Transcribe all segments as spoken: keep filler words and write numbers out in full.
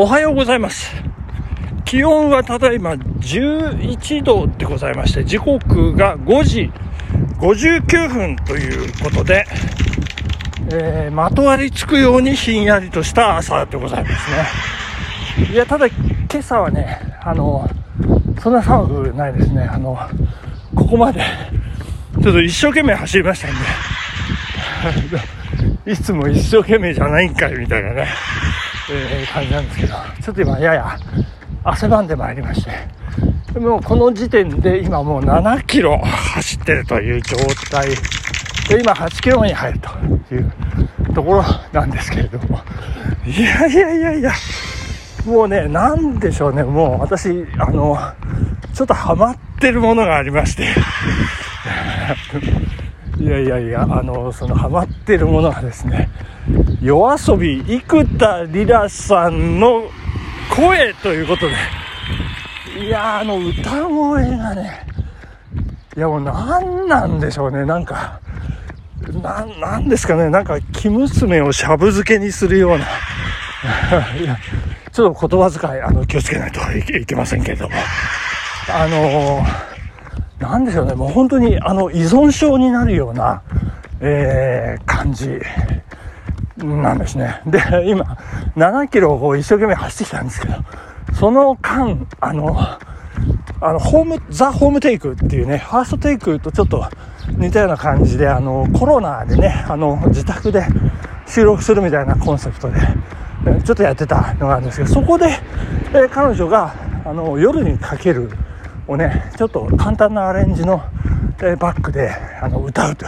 おはようございます。気温はただいまじゅういちどでございまして、時刻がごじごじゅうきゅうふんということで、えー、まとわりつくようにひんやりとした朝でございますね。いや、ただ今朝はね、あのそんな寒くないですね。あのここまでちょっと一生懸命走りましたんでいつも一生懸命じゃないんかいみたいなね、えー、感じなんですけど、ちょっと今やや汗ばんでまいりまして、もうこの時点で今もうななキロ走ってるという状態で、今はちキロに入るというところなんですけれども、いやいやいやいや、もうね、なんでしょうね、もう私あのちょっとハマってるものがありましていやいやいや、あのそのハマってるものがですね、YOASOBI生田リラさんの声ということで、いや、あの歌声がね、いやもう何なんでしょうね、なんか な, なんですかね、なんか生娘をしゃぶ漬けにするようないや、ちょっと言葉遣いあの気をつけないといけませんけれども、あのなんでしょうね、もう本当にあの依存症になるような、えー、感じなんですね。で、今ななキロを一生懸命走ってきたんですけど、その間あのあのホームザ・ホームテイクっていうね、ファーストテイクとちょっと似たような感じで、あのコロナでね、あの自宅で収録するみたいなコンセプトでちょっとやってたのがあるんですけど、そこで、えー、彼女があの夜にかけるをね、ちょっと簡単なアレンジの、えー、バックであの歌うと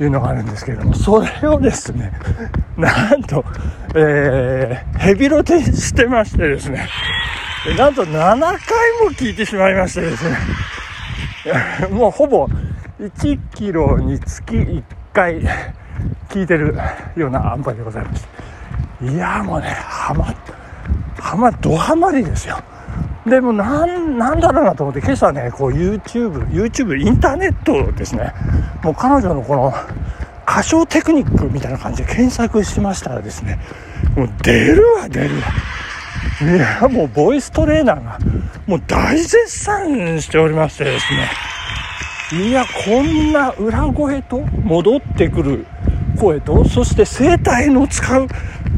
いうのがあるんですけれども、それをですねなんと、えー、ヘビロテしてましてですね、なんとななかいも聴いてしまいましてですねもうほぼいちキロにつきいっかい聴いてるような安牌でございます。いやもうね、ハマハマドハマりですよ。でもなんなんだろうなと思って、今朝ねこう YouTube YouTube インターネットですね、もう彼女のこの歌唱テクニックみたいな感じで検索しましたらですね、もう出るわ出るわ、いやもうボイストレーナーがもう大絶賛しておりましてですね、いやこんな裏声と戻ってくる声と、そして声帯の使う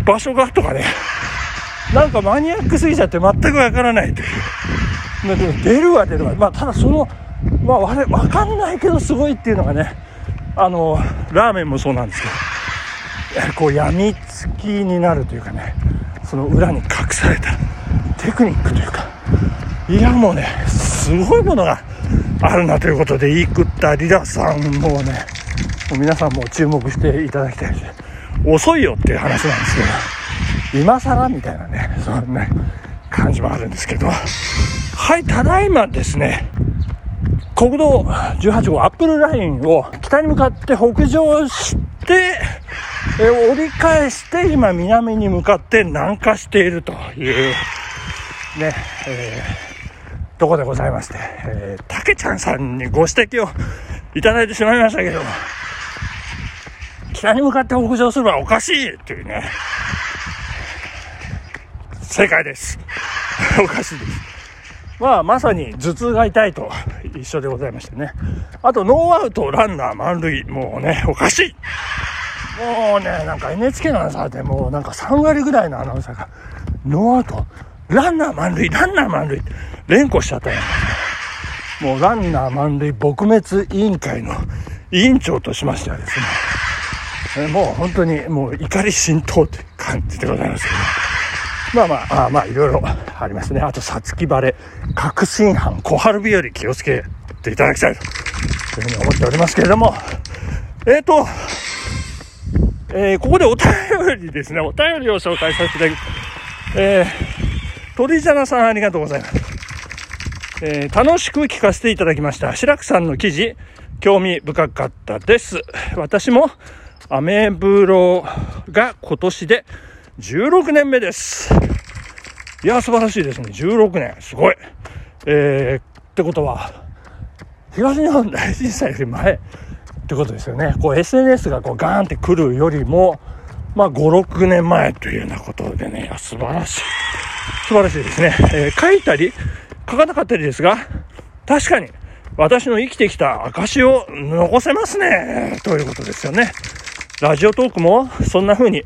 場所がとかね、なんかマニアックすぎちゃって全くわからないという。でも出るわ出るわ、まあ、ただその、まあ、わかんないけどすごいっていうのがね、あのラーメンもそうなんですけど、こうやみつきになるというかね、その裏に隠されたテクニックというか、いやもうねすごいものがあるなということで、生田リラさんもね、もう皆さんも注目していただきたいです。遅いよっていう話なんですけど、今更みたいなね、そんな感じもあるんですけど、はい、ただいまですね、国道じゅうはちごうアップルラインを北に向かって北上してえ折り返して、今南に向かって南下しているというね、えー、とこでございまして、えー、たけちゃんさんにご指摘をいただいてしまいましたけど、北に向かって北上すればおかしいというね、正解ですおかしいです。まあまさに頭痛が痛いと一緒でございましてね、あとノーアウトランナー満塁、もうねおかしい、もうね、なんか エヌエイチケー のアナウンサーでもうなんかさんわりぐらいのアナウンサーがノーアウトランナー満塁ランナー満塁連呼しちゃったよ、ね、もうランナー満塁撲滅委員会の委員長としましてはですね、もう本当にもう怒り浸透という感じでございますけど、ね、まあまあ、あまあいろいろありますね。あと五月晴れ、確信犯、小春日より気をつけていただきたいというふうに思っておりますけれども、えーと、えー、ここでお便りですね、お便りを紹介させていただき、えー、鳥じゃなさんありがとうございます、えー、楽しく聞かせていただきました。白くさんの記事興味深かったです。私もアメブロが今年でじゅうろくねんめです。いや素晴らしいですね、じゅうろくねんすごい、えー、ってことは東日本大震災より前ってことですよね。こう エスエヌエス がこうガーンって来るよりも、まあ、ご、ろくねんまえというようなことでね、いや素晴らし素晴らしいですね、えー、書いたり書かなかったりですが、確かに私の生きてきた証を残せますねということですよね。ラジオトークもそんな風に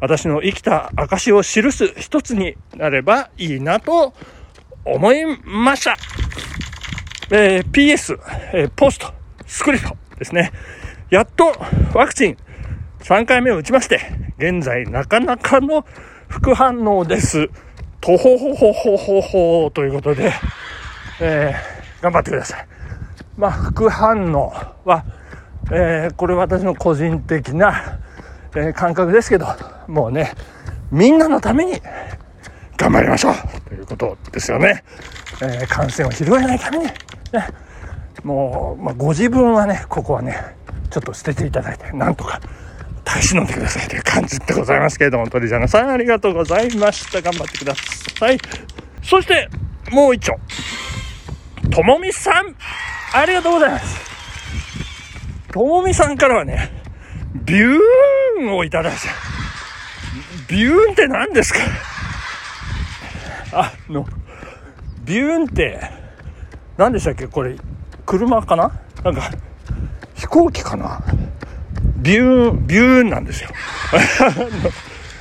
私の生きた証を記す一つになればいいなと思いました。えー、ピーエス、えー、ポストスクリプトですね。やっとワクチンさんかいめを打ちまして、現在なかなかの副反応ですとほほほほほほということで、えー、頑張ってください。まあ副反応は、えー、これ私の個人的な、えー、感覚ですけど、もうね、みんなのために頑張りましょうということですよね。えー、感染を広げないために、ね、もう、まあ、ご自分はね、ここはねちょっと捨てていただいて、なんとか耐え忍んでくださいという感じでございますけれども、鳥ちゃんさんありがとうございました。頑張ってください。そしてもう一丁、ともみさんありがとうございます。ともみさんからはね、ビューンをいただいて、ビューンって何ですか？あのビューンって何でしたっけ？これ車かな、なんか飛行機かな、ビューン、ビューンなんですよ。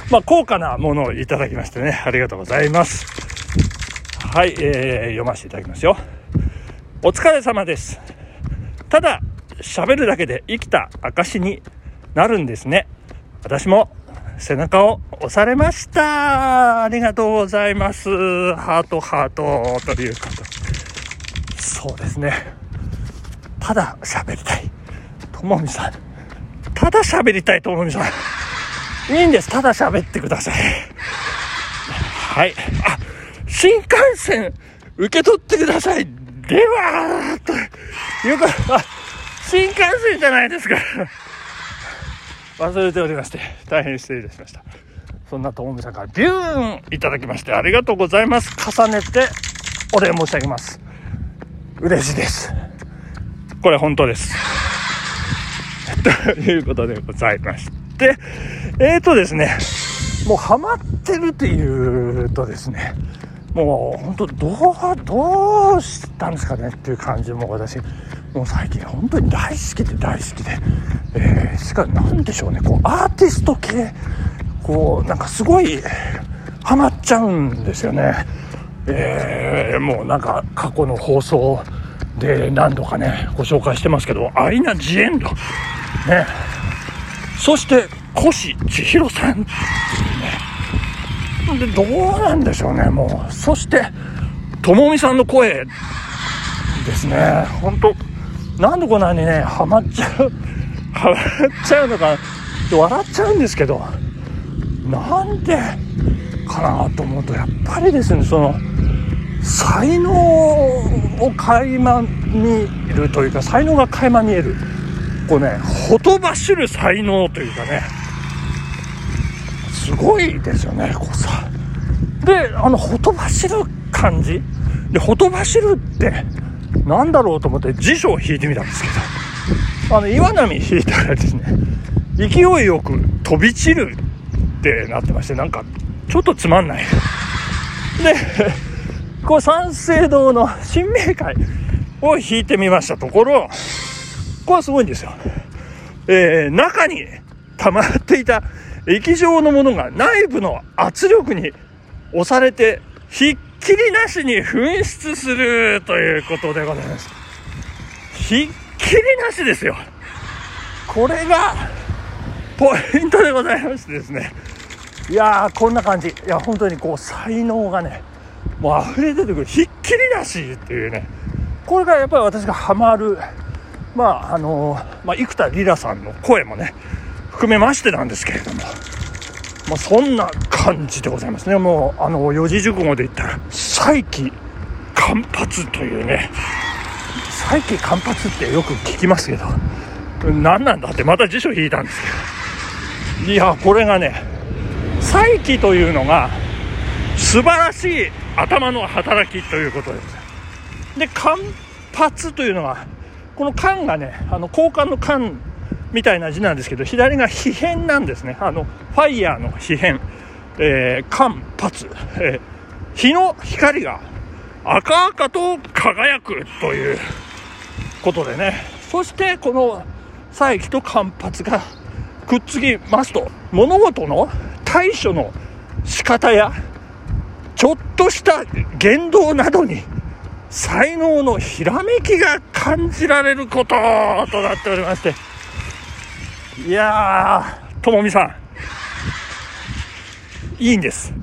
まあ高価なものをいただきましてね、ありがとうございます。はい、えー、読ませていただきますよ。お疲れ様です。ただ喋るだけで生きた証になるんですね。私も背中を押されました。ありがとうございます。ハートハートということ。そうですね、ただ喋りたいともみさん、ただ喋りたいともみさん、いいんです、ただ喋ってください。はい、あ、新幹線受け取ってくださいではというか、新幹線じゃないですか。忘れておりまして、大変失礼いたしました。そんなともみさんからビューンいただきましてありがとうございます。重ねてお礼申し上げます。嬉しいです。これ本当です。ということでございまして、えーとですね、もうハマってるっていうとですね、もう本当どうどうしたんですかねっていう感じ。もう私もう最近本当に大好きで大好きで、えー、しかもなんでしょうね、こうアーティスト系、こうなんかすごいハマっちゃうんですよね。えー、もうなんか過去の放送で何度かねご紹介してますけど、アイナ・ジ・エンド、ね、そしてコシ・チヒロさんっていうね。でどうなんでしょうね、もう。そしてともみさんの声ですね。本当なんでこんなにねハマっちゃうハマっちゃうのか笑っちゃうんですけど、なんでかなと思うと、やっぱりですね、その才能を垣間見るというか、才能が垣間見える、こうね、ほとばしる才能というかね、すごいですよね、こうさ。で、あのほとばしる感じで、ほとばしるってなんだろうと思って辞書を引いてみたんですけど、あの岩波引いたらですね、勢いよく飛び散るってなってまして、なんかちょっとつまんないで、こう三省堂の新明解を引いてみましたところ、ここはすごいんですよ。えー、中に溜まっていた液状のものが内部の圧力に押されてひっきりなしに噴出するということでございます。ひっきりなしですよ。これがポイントでございましてですね。いやー、こんな感じ。いや本当にこう才能がね、もう溢れ出てくる、ひっきりなしっていうね。これがやっぱり私がハマる、まああのーまあ、生田リラさんの声もね含めましてなんですけれども、まあ、そんな感じでございますね。もうあの四字熟語で言ったら再起間髪というね、再起間髪ってよく聞きますけど、何なんだってまた辞書引いたんですけど、いやこれがね、再起というのが素晴らしい頭の働きということです。で、間髪というのはこの間がね、あの交換の間みたいな字なんですけど、左が飛変なんですね。あのファイヤーの飛変、えー、間髪、えー、日の光が赤々と輝くということでね、そしてこの歳気と間髪がくっつきますと、物事の対処の仕方やちょっとした言動などに才能のひらめきが感じられることとなっておりまして、いやー、ともみさんいいんです。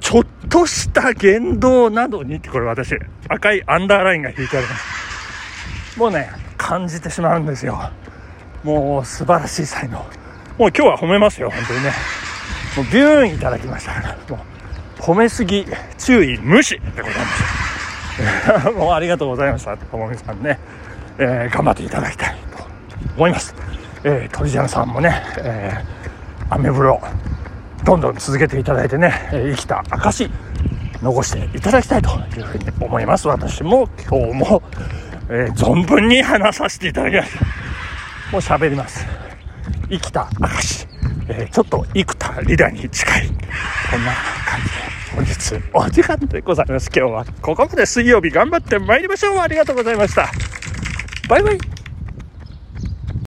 ちょっとした言動などにって、これ私赤いアンダーラインが引いてあります。もうね、感じてしまうんですよ。もう素晴らしい才能、もう今日は褒めますよ、本当にね。もうビューンいただきましたから、もう褒めすぎ注意無視ってことなんですよ。もうありがとうございましたともみさんね、えー、頑張っていただきたいと思います。えー、鳥ジャンさんもね、えー、アメブロどんどん続けていただいてね、生きた証残していただきたいというふうに思います。私も今日も、えー、存分に話させていただきました。もう喋ります。生きた証、えー、ちょっと生田リダに近い、こんな感じで本日お時間でございます。今日はここまで。水曜日頑張ってまいりましょう。ありがとうございました。バイバイ。